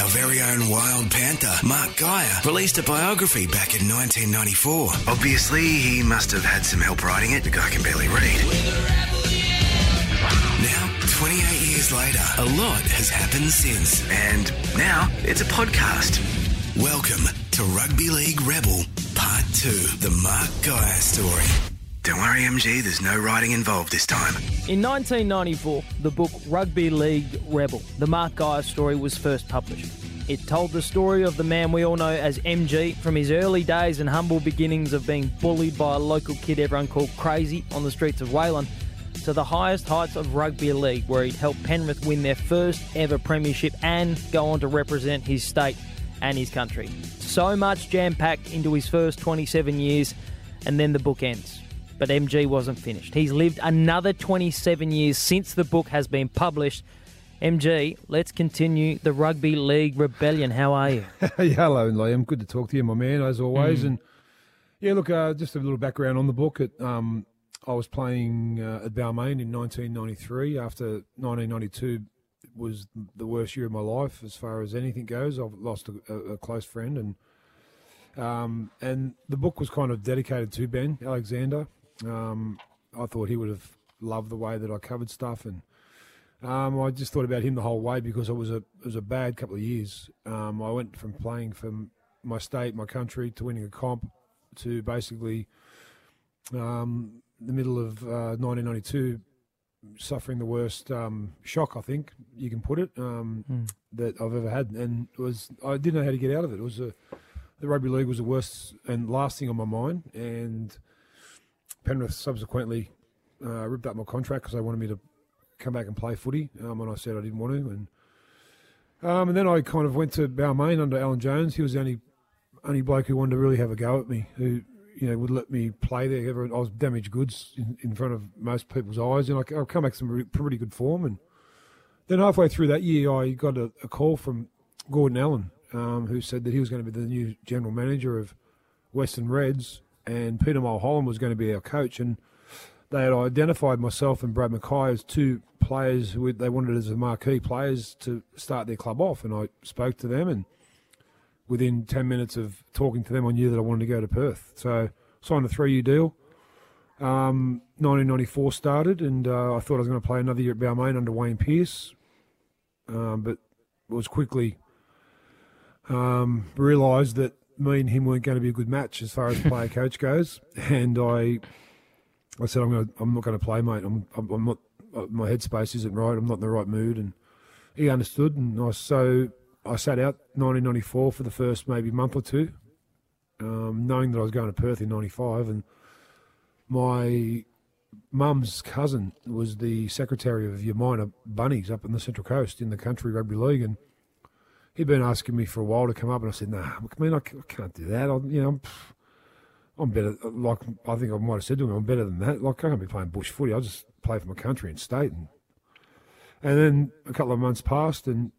Our very own wild panther, Mark Geyer, released a biography back in 1994. Obviously, he must have had some help writing it. The guy can barely read. Now, 28 years later, a lot has happened since. And now, it's a podcast. Welcome to Rugby League Rebel, Part 2, The Mark Geyer Story. Don't worry, MG, there's no writing involved this time. In 1994, the book Rugby League Rebel, The Mark Geyer Story, was first published. It told the story of the man we all know as MG from his early days and humble beginnings of being bullied by a local kid everyone called Crazy on the streets of Wayland to the highest heights of rugby league, where he'd helped Penrith win their first ever premiership and go on to represent his state and his country. So much jam-packed into his first 27 years, and then the book ends. But MG wasn't finished. He's lived another 27 years since the book has been published. MG, let's continue the Rugby League Rebellion. How are you? Hello, Liam. Good to talk to you, my man, as always. And yeah, look, just a little background on the book. I was playing at Balmain in 1993. After 1992 was the worst year of my life as far as anything goes. I've lost a close friend. And the book was kind of dedicated to Ben Alexander. I thought he would have loved the way that I covered stuff, and I just thought about him the whole way, because it was a bad couple of years. I went from playing for my state, my country, to winning a comp, to basically the middle of 1992, suffering the worst shock, I think you can put it, that I've ever had, and I didn't know how to get out of it. It was the rugby league was the worst and last thing on my mind, and Penrith subsequently ripped up my contract because they wanted me to come back and play footy, and I said I didn't want to. And then I kind of went to Balmain under Alan Jones. He was the only bloke who wanted to really have a go at me, who would let me play there. I was damaged goods in front of most people's eyes, and I come back to some pretty good form. And then halfway through that year, I got a call from Gordon Allen, who said that he was going to be the new general manager of Western Reds, and Peter Mulholland was going to be our coach, and they had identified myself and Brad Mackay as two players who they wanted as the marquee players to start their club off, and I spoke to them, and within 10 minutes of talking to them, I knew that I wanted to go to Perth. So signed a 3-year deal. 1994 started, and I thought I was going to play another year at Balmain under Wayne Pearce, but was quickly realised that me and him weren't going to be a good match as far as player coach goes, and I said I'm not going to play, mate. I'm not. My headspace isn't right. I'm not in the right mood, and he understood. And I sat out 1994 for the first maybe month or two, knowing that I was going to Perth in 95, and my mum's cousin was the secretary of your minor bunnies up on the Central Coast in the Country Rugby League, and he'd been asking me for a while to come up, and I said, "Nah, I mean, I can't do that. I'm better. Like, I think I might have said to him, I'm better than that. Like, I can't be playing bush footy. I'll just play for my country and state." And then a couple of months passed, and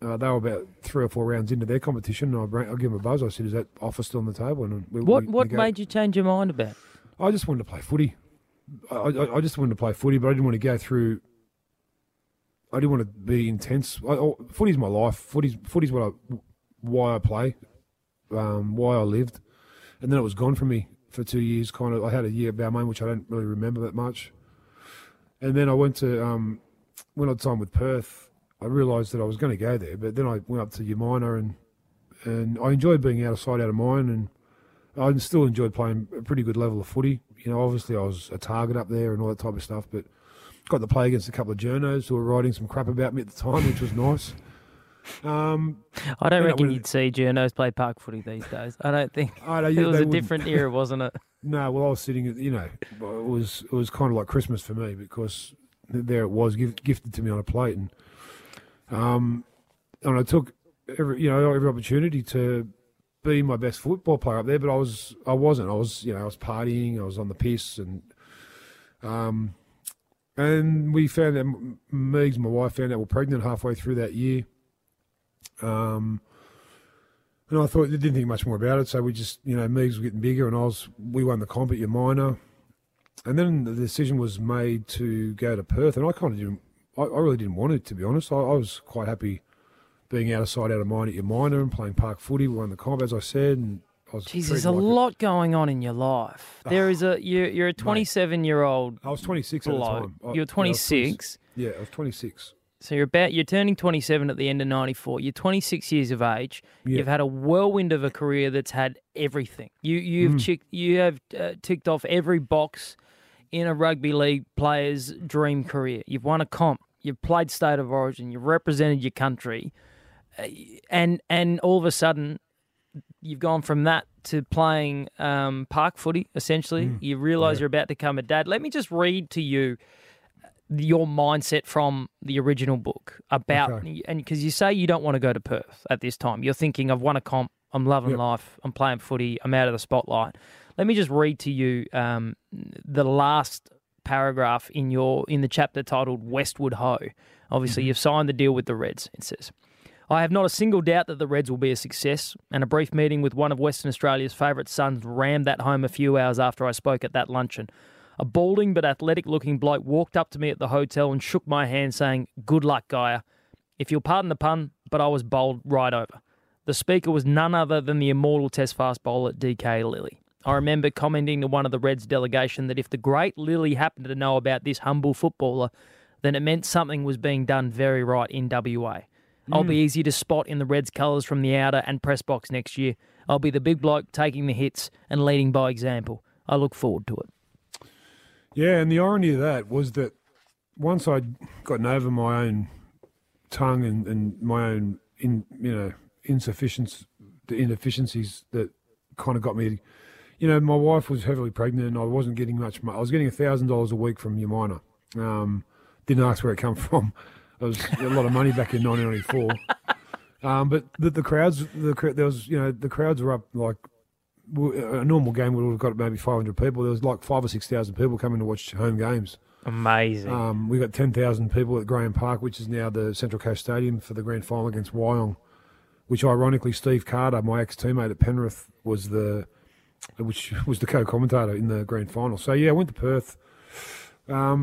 they were about 3 or 4 rounds into their competition, and I gave him a buzz. I said, "Is that offer still on the table?" And what made you change your mind about it? I just wanted to play footy. I just wanted to play footy, but I didn't want to go through. I didn't want to be intense. Footy's my life. Footy's why I play, why I lived. And then it was gone from me for 2 years. Kind of, I had a year at Balmain, which I don't really remember that much. And then I went to when I signed with Perth, I realised that I was going to go there. But then I went up to Yamina, and I enjoyed being out of sight, out of mind, and I still enjoyed playing a pretty good level of footy. Obviously I was a target up there and all that type of stuff, but got to play against a couple of journos who were writing some crap about me at the time, which was nice. I don't reckon you'd see journos play park footy these days. I don't think. It was a different era, wasn't it? No, well, I was sitting at, it was kind of like Christmas for me, because there it was, gifted to me on a plate. And I took every opportunity to be my best football player up there, but I wasn't. I was partying, I was on the piss, and we found that Meegs, my wife, found out we're pregnant halfway through that year. And I didn't think much more about it. So we just, Meegs was getting bigger, and we won the comp at Yamina. And then the decision was made to go to Perth, and I really didn't want it, to be honest. I was quite happy being out of sight, out of mind at your minor and playing park footy. We won the comp, as I said. And I was there's a lot going on in your life. There is a you're a 27-year-old. I was 26 bloke. At the time. You're 26. Yeah, I was 26. So you're turning 27 at the end of 94. You're 26 years of age. Yeah. You've had a whirlwind of a career that's had everything. You have ticked off every box in a rugby league player's dream career. You've won a comp. You've played State of Origin. You've represented your country, and all of a sudden, you've gone from that to playing park footy. Essentially, you realise you're about to become a dad. Let me just read to you your mindset from the original book about, and because you say you don't want to go to Perth at this time. You're thinking, I've won a comp, I'm loving life, I'm playing footy, I'm out of the spotlight. Let me just read to you the last paragraph in the chapter titled Westward Ho. Obviously, you've signed the deal with the Reds, it says. I have not a single doubt that the Reds will be a success, and a brief meeting with one of Western Australia's favourite sons rammed that home a few hours after I spoke at that luncheon. A balding but athletic-looking bloke walked up to me at the hotel and shook my hand saying, "Good luck, Geyer." If you'll pardon the pun, but I was bowled right over. The speaker was none other than the immortal test fast bowler D.K. Lillee. I remember commenting to one of the Reds delegation that if the great Lillee happened to know about this humble footballer, then it meant something was being done very right in WA. I'll be easy to spot in the Reds' colours from the outer and press box next year. I'll be the big bloke taking the hits and leading by example. I look forward to it. Yeah, and the irony of that was that once I'd gotten over my own tongue and my own inefficiencies that kind of got me, my wife was heavily pregnant and I wasn't getting much money. I was getting $1,000 a week from your minor. Didn't ask where it came from. It was a lot of money back in 1994. But the crowds were up like. A normal game would have got maybe 500 people. There was like 5,000 or 6,000 people coming to watch home games. Amazing. We got 10,000 people at Graham Park, which is now the Central Coast Stadium, for the grand final against Wyong, which ironically Steve Carter, my ex-teammate at Penrith, was the co-commentator in the grand final. So yeah, I went to Perth. I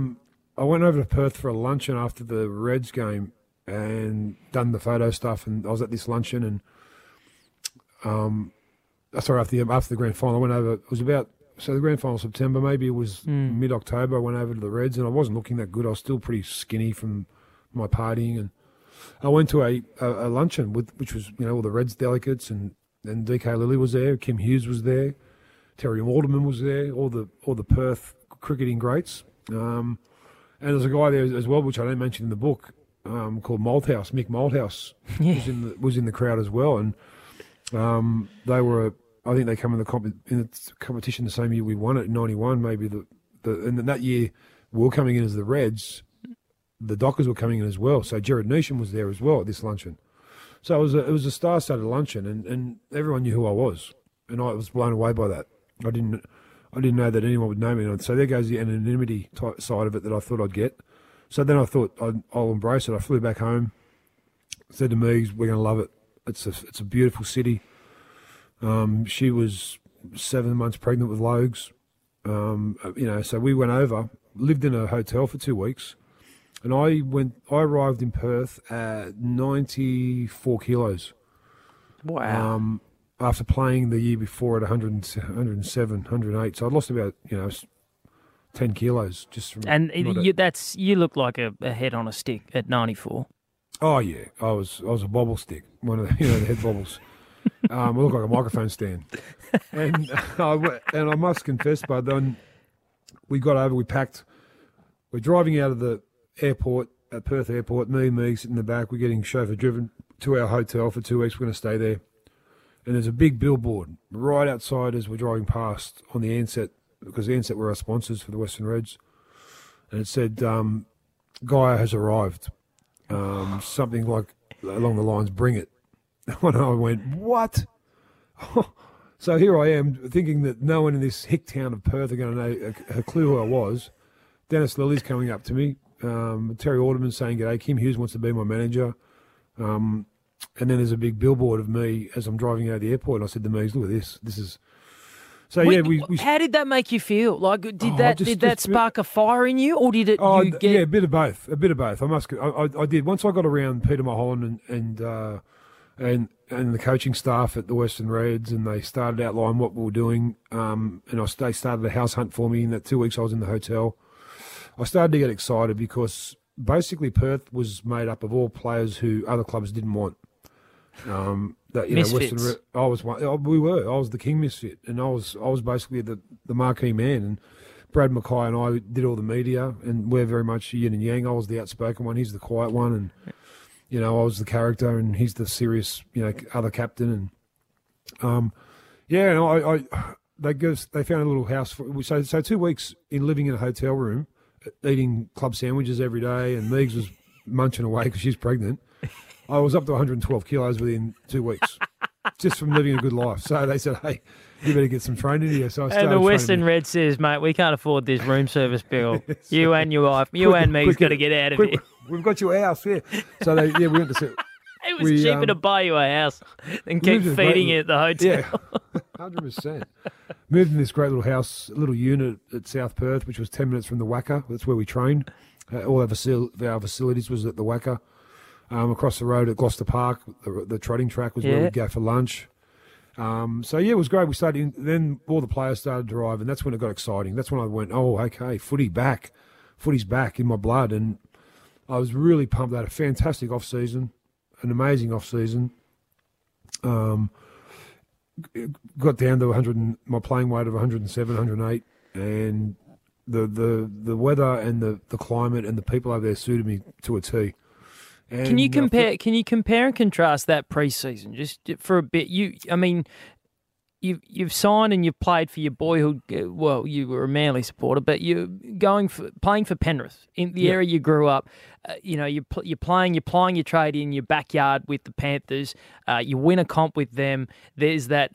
went over to Perth for a luncheon after the Reds game and done the photo stuff. And I was at this luncheon and sorry, after the grand final, I went over. It was the grand final September, maybe it was mid-October. I went over to the Reds and I wasn't looking that good. I was still pretty skinny from my partying, and I went to a luncheon which was all the Reds delegates, and D.K. Lillee was there, Kim Hughes was there, Terry Alderman was there, all the Perth cricketing greats, and there's a guy there as well which I don't mention in the book called Malthouse, Mick Malthouse, was in the crowd as well, and. They were, I think they come in the competition the same year we won it in 91, maybe and then that year we were coming in as the Reds, the Dockers were coming in as well. So Gerard Neesham was there as well at this luncheon. So it was a star-studded luncheon and everyone knew who I was. And I was blown away by that. I didn't know that anyone would know me. So there goes the anonymity type side of it that I thought I'd get. So then I thought I'll embrace it. I flew back home, said to Meegs, we're going to love it. It's a beautiful city. She was 7 months pregnant with Logs. So we went over, lived in a hotel for 2 weeks, and I arrived in Perth at 94 kilos. Wow. After playing the year before at 107, 108. So I lost about, 10 kilos. Just from you look like a head on a stick at 94. Oh yeah, I was a bobble stick, one of the, the head bobbles. I looked like a microphone stand, and I must confess, but then we got over, we packed, we're driving out of the airport at Perth Airport. Me and Meegs in the back, we're getting chauffeur driven to our hotel for 2 weeks. We're going to stay there, and there's a big billboard right outside as we're driving past on the Ansett, because the Ansett were our sponsors for the Western Reds, and it said, "Geyer has arrived." Something like along the lines, "Bring it." And I went, "What?" So here I am thinking that no one in this hick town of Perth are going to know a clue who I was. Dennis Lilly's coming up to me. Terry Alderman saying, "G'day." Kim Hughes wants to be my manager. And then there's a big billboard of me as I'm driving out of the airport. And I said to Meegs, "Look at this. This is So how did that make you feel? Like, did that spark a fire in you, or did it? Yeah, a bit of both. I did. Once I got around Peter Mulholland and the coaching staff at the Western Reds, and they started outlining what we were doing. And they started a house hunt for me. In that 2 weeks, I was in the hotel. I started to get excited because basically Perth was made up of all players who other clubs didn't want. That, you know, Western, I was one. We were. I was the king misfit, and I was basically the marquee man. And Brad Mackay and I did all the media, and we're very much yin and yang. I was the outspoken one. He's the quiet one, and you know, I was the character, and he's the serious, you know, other captain. And yeah, and they found a little house for, so 2 weeks in living in a hotel room, eating club sandwiches every day, and Meegs was munching away because she's pregnant. I was up to 112 kilos within 2 weeks, just from living a good life. So they said, "Hey, you better get some training here." So I started. And the Western Red says, "Mate, we can't afford this room service bill. You and your wife, you and me's got to get out of here. We've got your house, yeah." So they, yeah, we went to sit. It was cheaper to buy you a house than keep feeding it at the hotel. Yeah, 100%. Moved in this great little house, little unit at South Perth, which was 10 minutes from the Wacker. That's where we trained. All our facilities was at the Wacker. Across the road at Gloucester Park, the trotting track was where we'd go for lunch. So, yeah, it was great. We started then all the players started to arrive, and that's when it got exciting. That's when I went, oh, okay, footy's back in my blood. And I was really pumped. I had a fantastic off-season, an amazing off-season. Got down to my playing weight of 107, 108, and the weather and the climate and the people over there suited me to a T. And can you compare and contrast that pre-season just for a bit? You've signed and you've played for your boyhood. Well, you were a Manly supporter, but you're playing for Penrith in the area you grew up. You're plying your trade in your backyard with the Panthers. You win a comp with them. There's that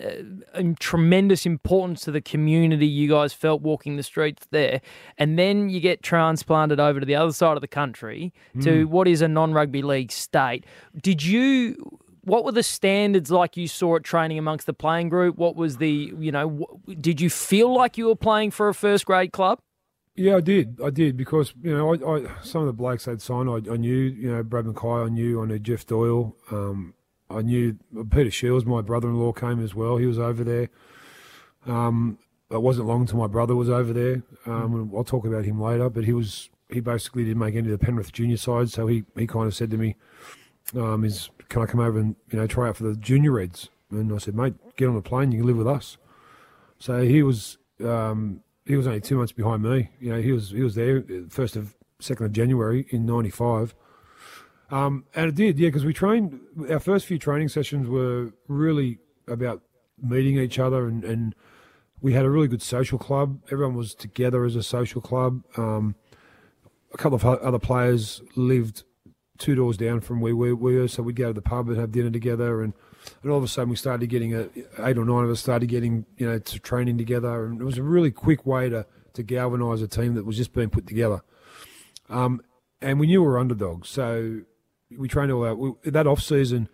tremendous importance to the community you guys felt walking the streets there. And then you get transplanted over to the other side of the country to what is a non-rugby league state. What were the standards like you saw at training amongst the playing group? What was did you feel like you were playing for a first grade club? Yeah, I did because, some of the blokes they'd signed, I knew, Brad Mackay, I knew Jeff Doyle. I knew Peter Shields, my brother-in-law came as well. He was over there. It wasn't long till my brother was over there. I'll talk about him later, but he basically didn't make any of the Penrith junior side. So he kind of said to me, can I come over and try out for the junior Reds? And I said, mate, get on a plane. You can live with us. So he was only 2 months behind me. He was there 2nd of January in '95. And it did, because we trained. Our first few training sessions were really about meeting each other, and we had a really good social club. Everyone was together as a social club. A couple of other players lived 2 doors down from where we were, so we'd go to the pub and have dinner together, and all of a sudden we started getting 8 or 9 of us started getting to training together, and it was a really quick way to galvanise a team that was just being put together. And we knew we were underdogs, so we trained all out. That off season,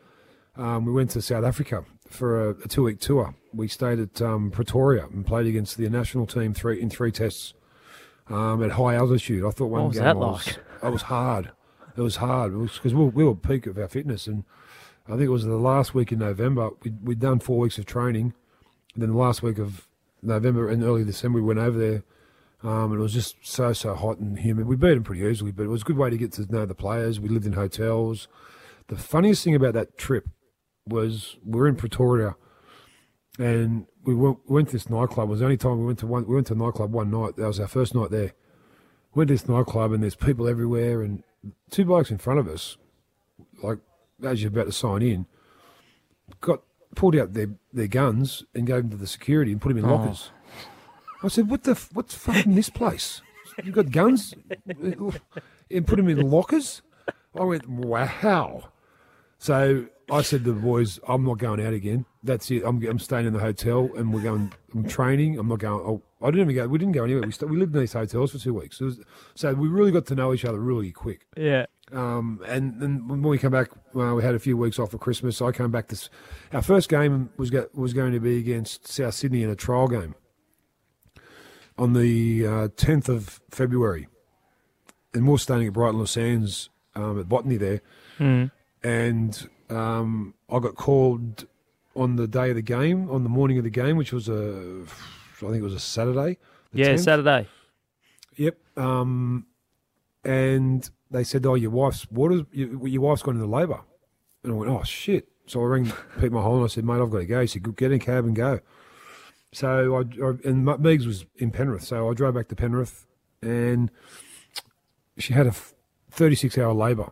we went to South Africa for a 2-week tour. We stayed at Pretoria and played against the national team in three tests at high altitude. I thought one game it was hard. It was hard because we were peak of our fitness, and I think it was the last week in November. We'd done 4 weeks of training, and then the last week of November and early December we went over there, and it was just so hot and humid. We beat them pretty easily, but it was a good way to get to know the players. We lived in hotels. The funniest thing about that trip was we were in Pretoria, and we went to this nightclub. It was the only time we went to a nightclub one night. That was our first night there. Went to this nightclub, and there's people everywhere, and 2 blokes in front of us, like as you're about to sign in, pulled out their guns and gave them to the security and put them in lockers. I said, what's fucking this place? You've got guns and put them in lockers? I went, wow. So I said to the boys, I'm not going out again. That's it. I'm staying in the hotel, and we're going. I'm training. I'm not going. I didn't even go. We didn't go anywhere. We lived in these hotels for 2 weeks. So we really got to know each other really quick. Yeah. And then when we come back, we had a few weeks off for Christmas. So I came back. Our first game was going to be against South Sydney in a trial game. on the 10th of February. And we're staying at Brighton Los Sands at Botany there. Mm. And I got called on the day of the game, on the morning of the game, which was I think it was a Saturday. Yeah, 10th. Saturday. Yep. And they said, "Oh, your wife's gone into labour." And I went, "Oh shit!" So I rang Pete Mahone and I said, "Mate, I've got to go." He said, "Get in a cab and go." So and Meigs was in Penrith, so I drove back to Penrith, and she had a 36-hour labour.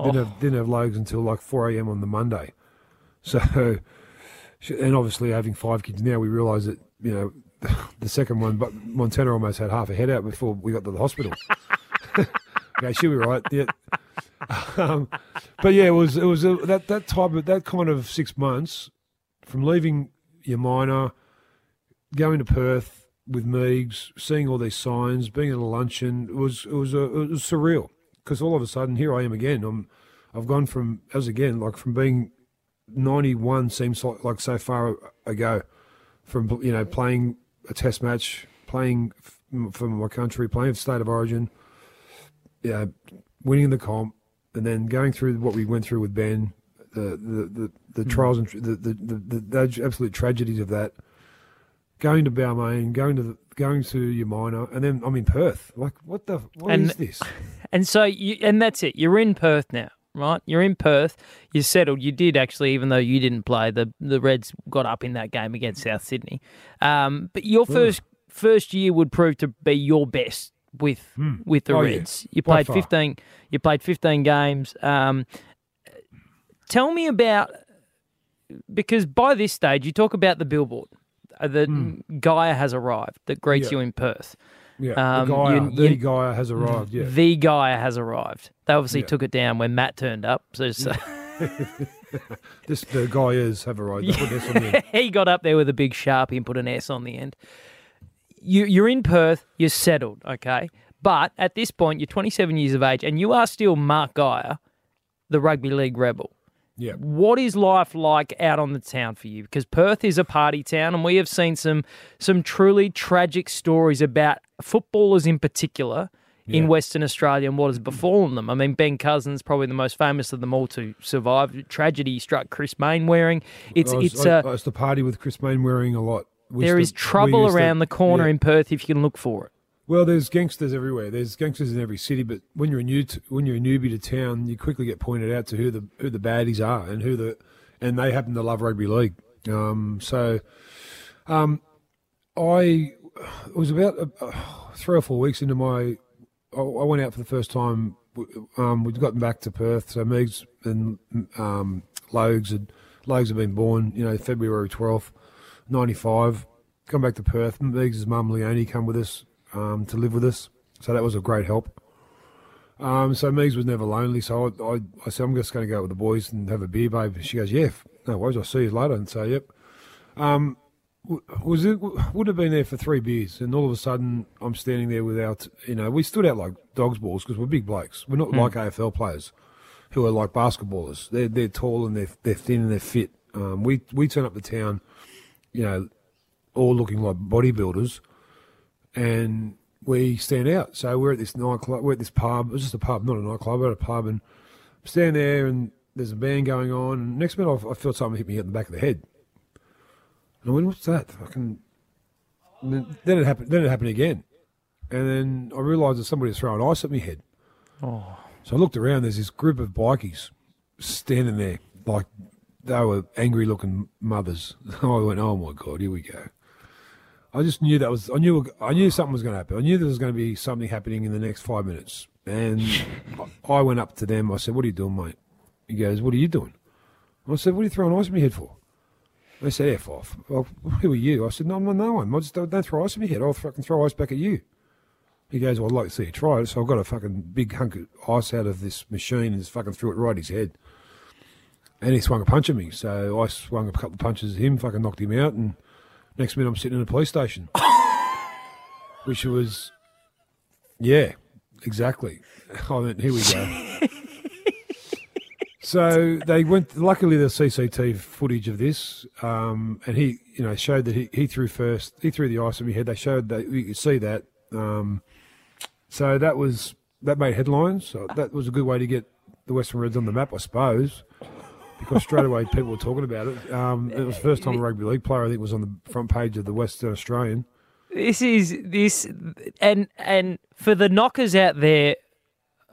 Didn't have Logs until like 4 a.m. on the Monday. So, and obviously having 5 kids now, we realise that, you know, the second one, but Montana almost had half a head out before we got to the hospital. Okay, she'll be right. Yeah. But yeah, it was that kind of 6 months from leaving your minor, going to Perth with Meigs, seeing all these signs, being at a luncheon. It was surreal, because all of a sudden here I am again. I've gone from being 91 seems like so far ago, from, you know, playing a test match, playing for my country, playing for State of Origin, yeah, winning the comp, and then going through what we went through with Ben, the trials and the absolute tragedies of that, going to Balmain, going to your minor, and then I'm in Perth. Like, what is this? And so and that's it. You're in Perth now, right? You're in Perth. You're settled. You did actually, even though you didn't play, the Reds got up in that game against South Sydney. But your first year would prove to be your best with the Reds. Yeah. You played 15 games. Tell me about, because by this stage you talk about the billboard that Geyer has arrived, that greets you in Perth. Yeah, the Geyer has arrived. Yeah, the Geyer has arrived. They obviously took it down when Matt turned up. The Geyers have arrived. They put an S on the end. He got up there with a big Sharpie and put an S on the end. You're in Perth, you're settled, okay? But at this point, you're 27 years of age and you are still Mark Geyer, the rugby league rebel. Yeah. What is life like out on the town for you? Because Perth is a party town, and we have seen some truly tragic stories about footballers in particular in Western Australia and what has befallen them. I mean, Ben Cousins, probably the most famous of them all to survive. Tragedy struck Chris Mainwaring. I used to party with Chris Mainwaring a lot. There is trouble around the corner in Perth if you can look for it. Well, there's gangsters everywhere. There's gangsters in every city, but when you're a newbie to town, you quickly get pointed out to who the baddies are and and they happen to love rugby league. It was about 3 or 4 weeks into I went out for the first time. We'd gotten back to Perth, so Meigs and Logs had been born, you know, February 12th. 95, come back to Perth. Meigs' mum, Leonie, come with us to live with us. So that was a great help. So Meigs was never lonely. So I said, I'm just going to go out with the boys and have a beer, babe. She goes, yeah, no worries, I'll see you later. And so, yep. Would have been there for 3 beers. And all of a sudden, I'm standing there without, you know, we stood out like dog's balls because we're big blokes. We're not like AFL players who are like basketballers. They're tall and they're thin and they're fit. We turn up the town, you know, all looking like bodybuilders, and we stand out. So we're at this nightclub, we're at this pub. It was just a pub, not a nightclub, but a pub, and I'm standing there, and there's a band going on. And next minute, I felt something hit me in the back of the head, and I went, "What's that?" Then it happened. Then it happened again, and then I realised that somebody was throwing ice at my head. Oh! So I looked around. There's this group of bikies standing there, like. They were angry-looking mothers. I went, oh my God, here we go. I just knew I knew something was going to happen. I knew there was going to be something happening in the next 5 minutes. And I went up to them. I said, what are you doing, mate? He goes, what are you doing? And I said, what are you throwing ice in my head for? They said, F off. Well, who are you? I said, no, I'm not no one. I just don't throw ice in my head. I'll fucking throw ice back at you. He goes, well, I'd like to see you try it. So I got a fucking big hunk of ice out of this machine and just fucking threw it right at his head. And he swung a punch at me, so I swung a couple of punches at him, fucking knocked him out, and next minute I'm sitting in a police station. Which was, yeah, exactly. I went, here we go. So they went. Luckily, there's CCTV footage of this, and he, you know, showed that he threw first. He threw the ice on his head. They showed that you could see that. So that made headlines. So that was a good way to get the Western Reds on the map, I suppose, because straight away people were talking about it. It was the first time a rugby league player, I think, was on the front page of the Western Australian. And for the knockers out there.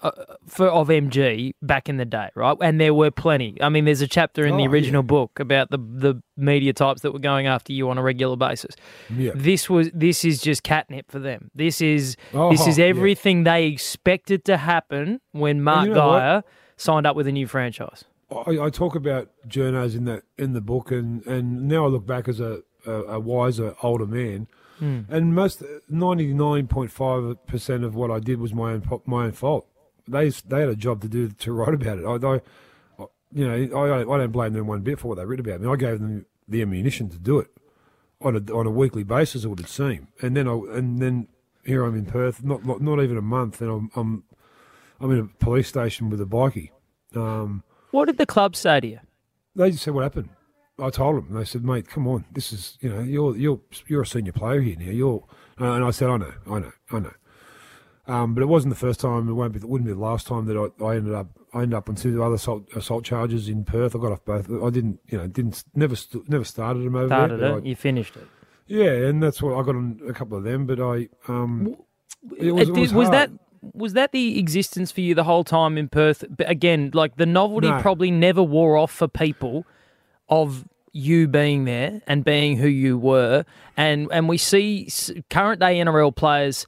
Of MG back in the day, right? And there were plenty. I mean, there's a chapter in the original book about the media types that were going after you on a regular basis. Yeah. This is just catnip for them. This is everything they expected to happen when Mark Geyer signed up with a new franchise. I talk about journos in the book, and now I look back as a wiser, older man. And 99.5% of what I did was my own fault. They had a job to do to write about it. I don't blame them one bit for what they wrote about me. I gave them the ammunition to do it on a weekly basis, it would seem. And then here I'm in Perth, not even a month, and I'm in a police station with a bikie. What did the club say to you? They just said, "What happened?" I told them. They said, "Mate, come on. This is you're a senior player here now. And I said, "I know." But it wasn't the first time. It wouldn't be the last time that I ended up on two other assault charges in Perth. I got off both. I never started them over started there. Started it. You finished it. Yeah, and that's what I got on a couple of them. But was that the existence for you the whole time in Perth? But again, like the novelty probably never wore off for people of you being there and being who you were, and we see current day NRL players.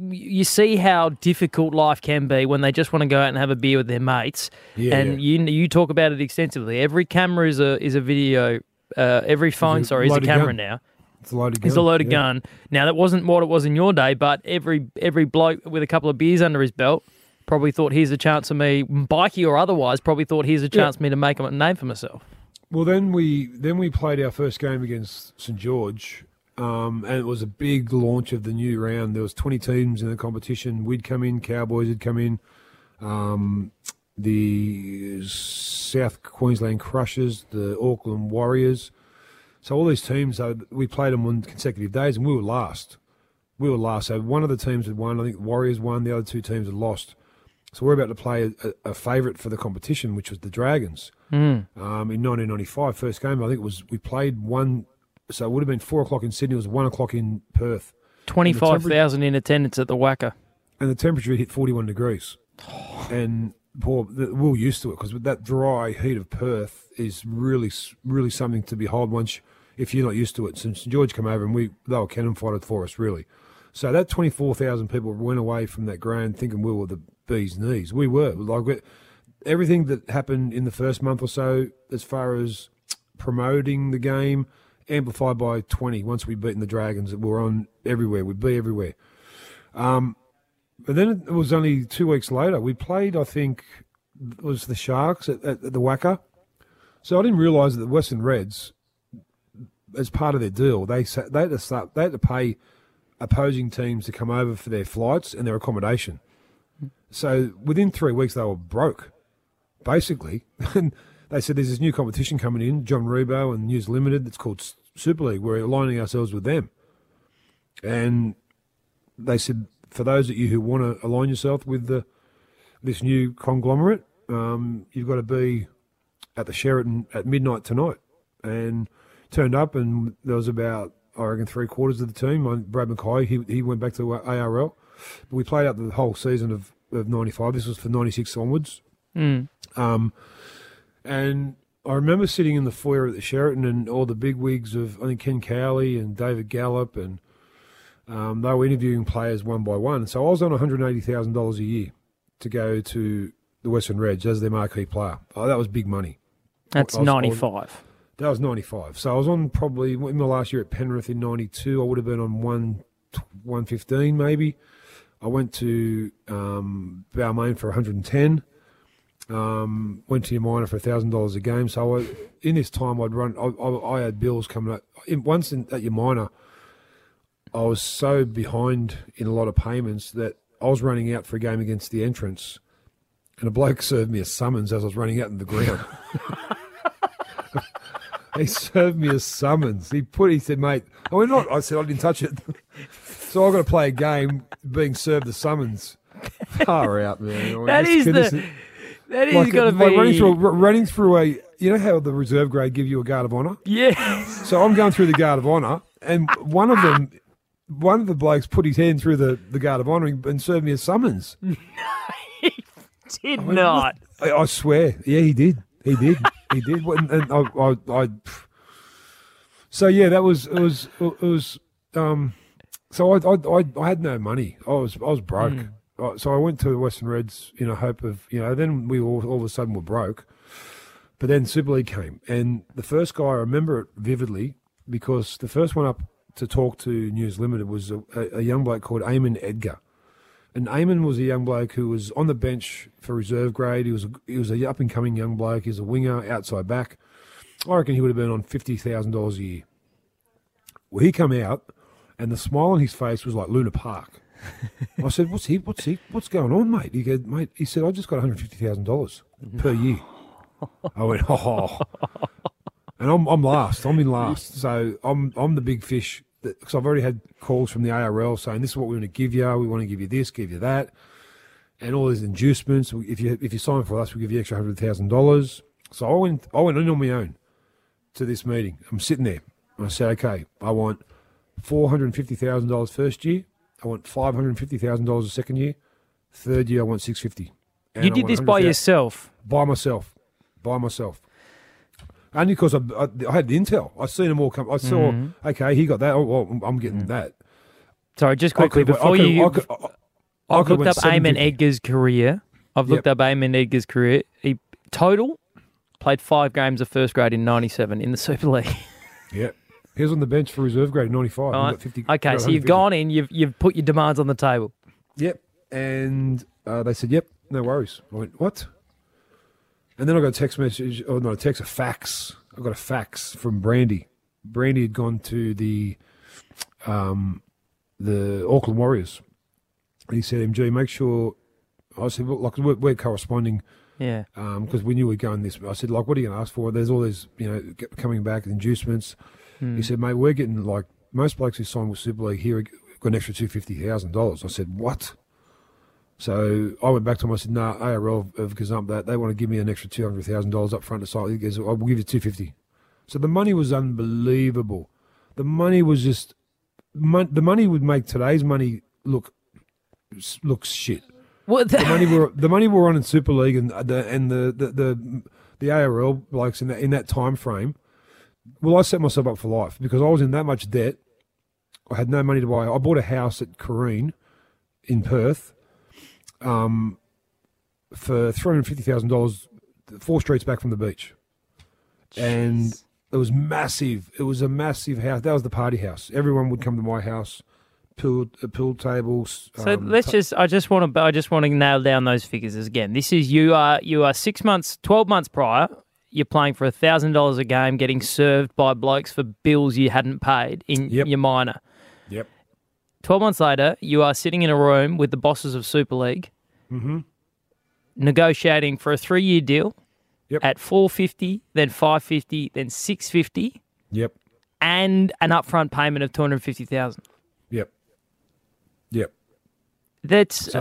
You see how difficult life can be when they just want to go out and have a beer with their mates. Yeah, and you talk about it extensively. Every camera is a video. Every phone, is a camera now. It's a loaded gun. Now, that wasn't what it was in your day, but every bloke with a couple of beers under his belt probably thought, here's a chance for me, bikie or otherwise, for me to make a name for myself. Well, then we played our first game against St George. And it was a big launch of the new round. There was 20 teams in the competition. We'd come in, Cowboys had come in, the South Queensland Crushers, the Auckland Warriors. So all these teams, we played them on consecutive days, and we were last. So one of the teams had won. I think the Warriors won. The other two teams had lost. So we're about to play a favourite for the competition, which was the Dragons. In 1995, first game, I think it was, we played one. So it would have been 4 o'clock in Sydney. It was 1 o'clock in Perth. 25,000 in attendance at the Wacker. And the temperature hit 41 degrees. And poor, we're used to it because that dry heat of Perth is really, really something to behold once if you're not used to it. Since George came over and they were cannon fodder for us, really. So that 24,000 people went away from that ground thinking we were the bee's knees. We were. Like, everything that happened in the first month or so as far as promoting the game, amplified by 20 once we'd beaten the Dragons that were on everywhere. We'd be everywhere. But then it was only 2 weeks later. We played, I think, it was the Sharks at the Wacker. So I didn't realise that the Western Reds, as part of their deal, they had to pay opposing teams to come over for their flights and their accommodation. So within 3 weeks, they were broke, basically. And they said there's this new competition coming in, John Rebo and News Limited, that's called Super League. We're aligning ourselves with them. And they said, for those of you who want to align yourself with this new conglomerate, you've got to be at the Sheraton at midnight tonight. And turned up, and there was about, I reckon, three-quarters of the team. Brad Mackay, he went back to ARL. But we played out the whole season of 95. This was for 96 onwards. And I remember sitting in the foyer at the Sheraton, and all the big wigs of, I think, Ken Cowley and David Gallup, and they were interviewing players one by one. So I was on $180,000 a year to go to the Western Reds as their marquee player. Oh, that was big money. That's 95. That was 95. So I was on probably, in my last year at Penrith in 92, I would have been on 115 maybe. I went to Balmain for 110. Went to your minor for $1,000 a game. So in this time, I had bills coming up. At your minor, I was so behind in a lot of payments that I was running out for a game against the entrants And a bloke served me a summons as I was running out in the ground. He served me a summons. He said, mate, I went not. I said, I didn't touch it. So I've got to play a game being served a summons. Far out, man. That is got to be like running through a. You know how the reserve grade give you a guard of honour? Yeah. So I'm going through the guard of honour, and one of the blokes put his hand through the guard of honour and served me a summons. No, he did not. I swear. Yeah, he did. He did. And I. So yeah, that was it was. So I had no money. I was broke. So I went to the Western Reds in a hope of, you know, then we all of a sudden were broke. But then Super League came. And the first guy, I remember it vividly, because the first one up to talk to News Limited was a young bloke called Eamon Edgar. And Eamon was a young bloke who was on the bench for reserve grade. He was an up-and-coming young bloke. He was a winger, outside back. I reckon he would have been on $50,000 a year. Well, he come out, and the smile on his face was like Luna Park. I said, what's going on, mate? He goes, mate, he said, I just got $150,000 per year. I went, oh, and I'm in last. So I'm the big fish, because I've already had calls from the ARL saying, this is what we want to give you. We want to give you this, give you that. And all these inducements. If you sign for us, we'll give you extra $100,000. So I went in on my own to this meeting. I'm sitting there and I said, okay, I want $450,000 first year. I want $550,000 a second year. Third year, I want $650,000. You did this by yourself? By myself. Only because I had the intel. I seen them all come. I saw, okay, he got that. Oh, well, I'm getting that. Sorry, just quickly, I've looked up Eamon Edgar's career. He total played 5 games of first grade in 97 in the Super League. Yep. He was on the bench for reserve grade in 95. Right. Okay, so you've gone in, you've put your demands on the table. Yep. And they said, yep, no worries. I went, what? And then I got a text message, or not a text, a fax. I got a fax from Brandy. Brandy had gone to the Auckland Warriors. And he said, MG, make sure. I said, well, like, we're corresponding. Yeah. Because we knew we were going this. I said, like, what are you going to ask for? There's all these, you know, coming back, inducements. He said, mate, we're getting, like, most blokes who sign with Super League here got an extra $250,000. I said, what? So I went back to him. I said, nah, ARL have gazumped that. They want to give me an extra $200,000 up front to sign. He goes, I'll give you $250,000. So the money was unbelievable. The money was just the money would make today's money look shit. What the money we're on in Super League and the ARL blokes in that time frame. Well, I set myself up for life because I was in that much debt. I had no money to buy. I bought a house at Corrine in Perth for $350,000, 4 streets back from the beach. Jeez. And it was massive. It was a massive house. That was the party house. Everyone would come to my house, pool tables. So I just want to nail down those figures again. This is you are 12 months prior. You're playing for $1,000 a game, getting served by blokes for bills you hadn't paid in your minor. Yep. 12 months later, you are sitting in a room with the bosses of Super League, negotiating for a 3-year deal at $450,000, then $550,000, then $650,000, and an upfront payment of $250,000. Yep. That's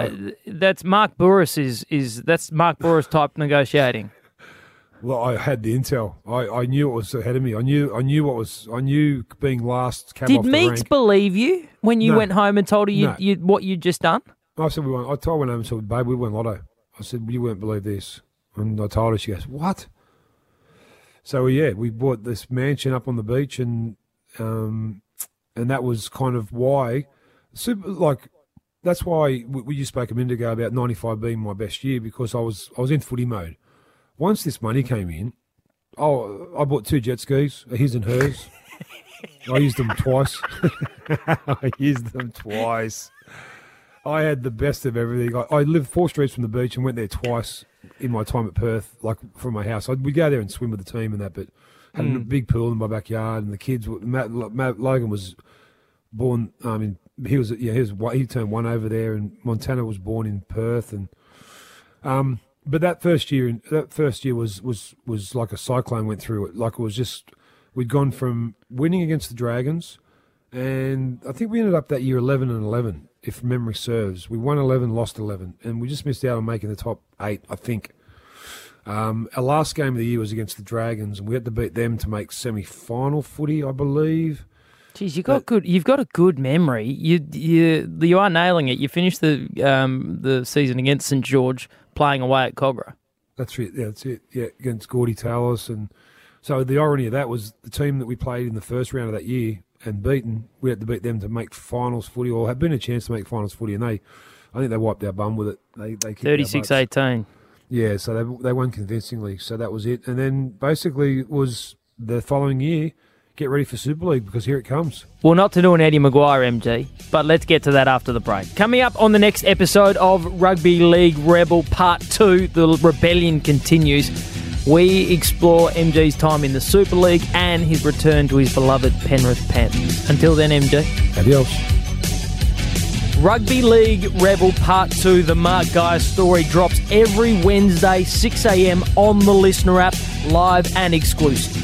Mark Burris that's Mark Burris type negotiating. Well, I had the intel. I knew what was ahead of me. I knew being last cab off the rank. Did Meeks believe you when you went home and told her what you'd just done? I said, I went home and said, babe, we won lotto. I said, you won't believe this. And I told her, she goes, what? So, yeah, we bought this mansion up on the beach and that was kind of why, that's why you spoke a minute ago about 95 being my best year because I was in footy mode. Once this money came in, I bought 2 jet skis, his and hers. I used them twice. I had the best of everything. I lived 4 streets from the beach and went there twice in my time at Perth, like from my house. We'd go there and swim with the team and that, but had a big pool in my backyard. And the kids, Logan was born. I mean, he turned 1 over there, and Montana was born in Perth, and But that first year was like a cyclone went through it. Like it was just, we'd gone from winning against the Dragons, and I think we ended up that year 11-11, if memory serves. We won 11, lost 11, and we just missed out on making the top 8, I think. Our last game of the year was against the Dragons, and we had to beat them to make semi-final footy, I believe. Geez, you've got a good memory. You are nailing it. You finished the season against St George, playing away at Cogra. That's it. Yeah, that's it. Yeah, against Gordy Talos, and so the irony of that was the team that we played in the first round of that year and beaten, we had to beat them to make finals footy, or had been a chance to make finals footy, and I think they wiped our bum with it. They 36-18. Yeah, so they won convincingly. So that was it. And then basically it was the following year, get ready for Super League, because here it comes. Well, not to do an Eddie Maguire MG, but let's get to that after the break. Coming up on the next episode of Rugby League Rebel Part 2, the rebellion continues. We explore MG's time in the Super League and his return to his beloved Penrith Panthers. Until then, MG. Adios. Rugby League Rebel Part 2, the Mark Geyer story, drops every Wednesday, 6 a.m. on the Listener app, live and exclusive.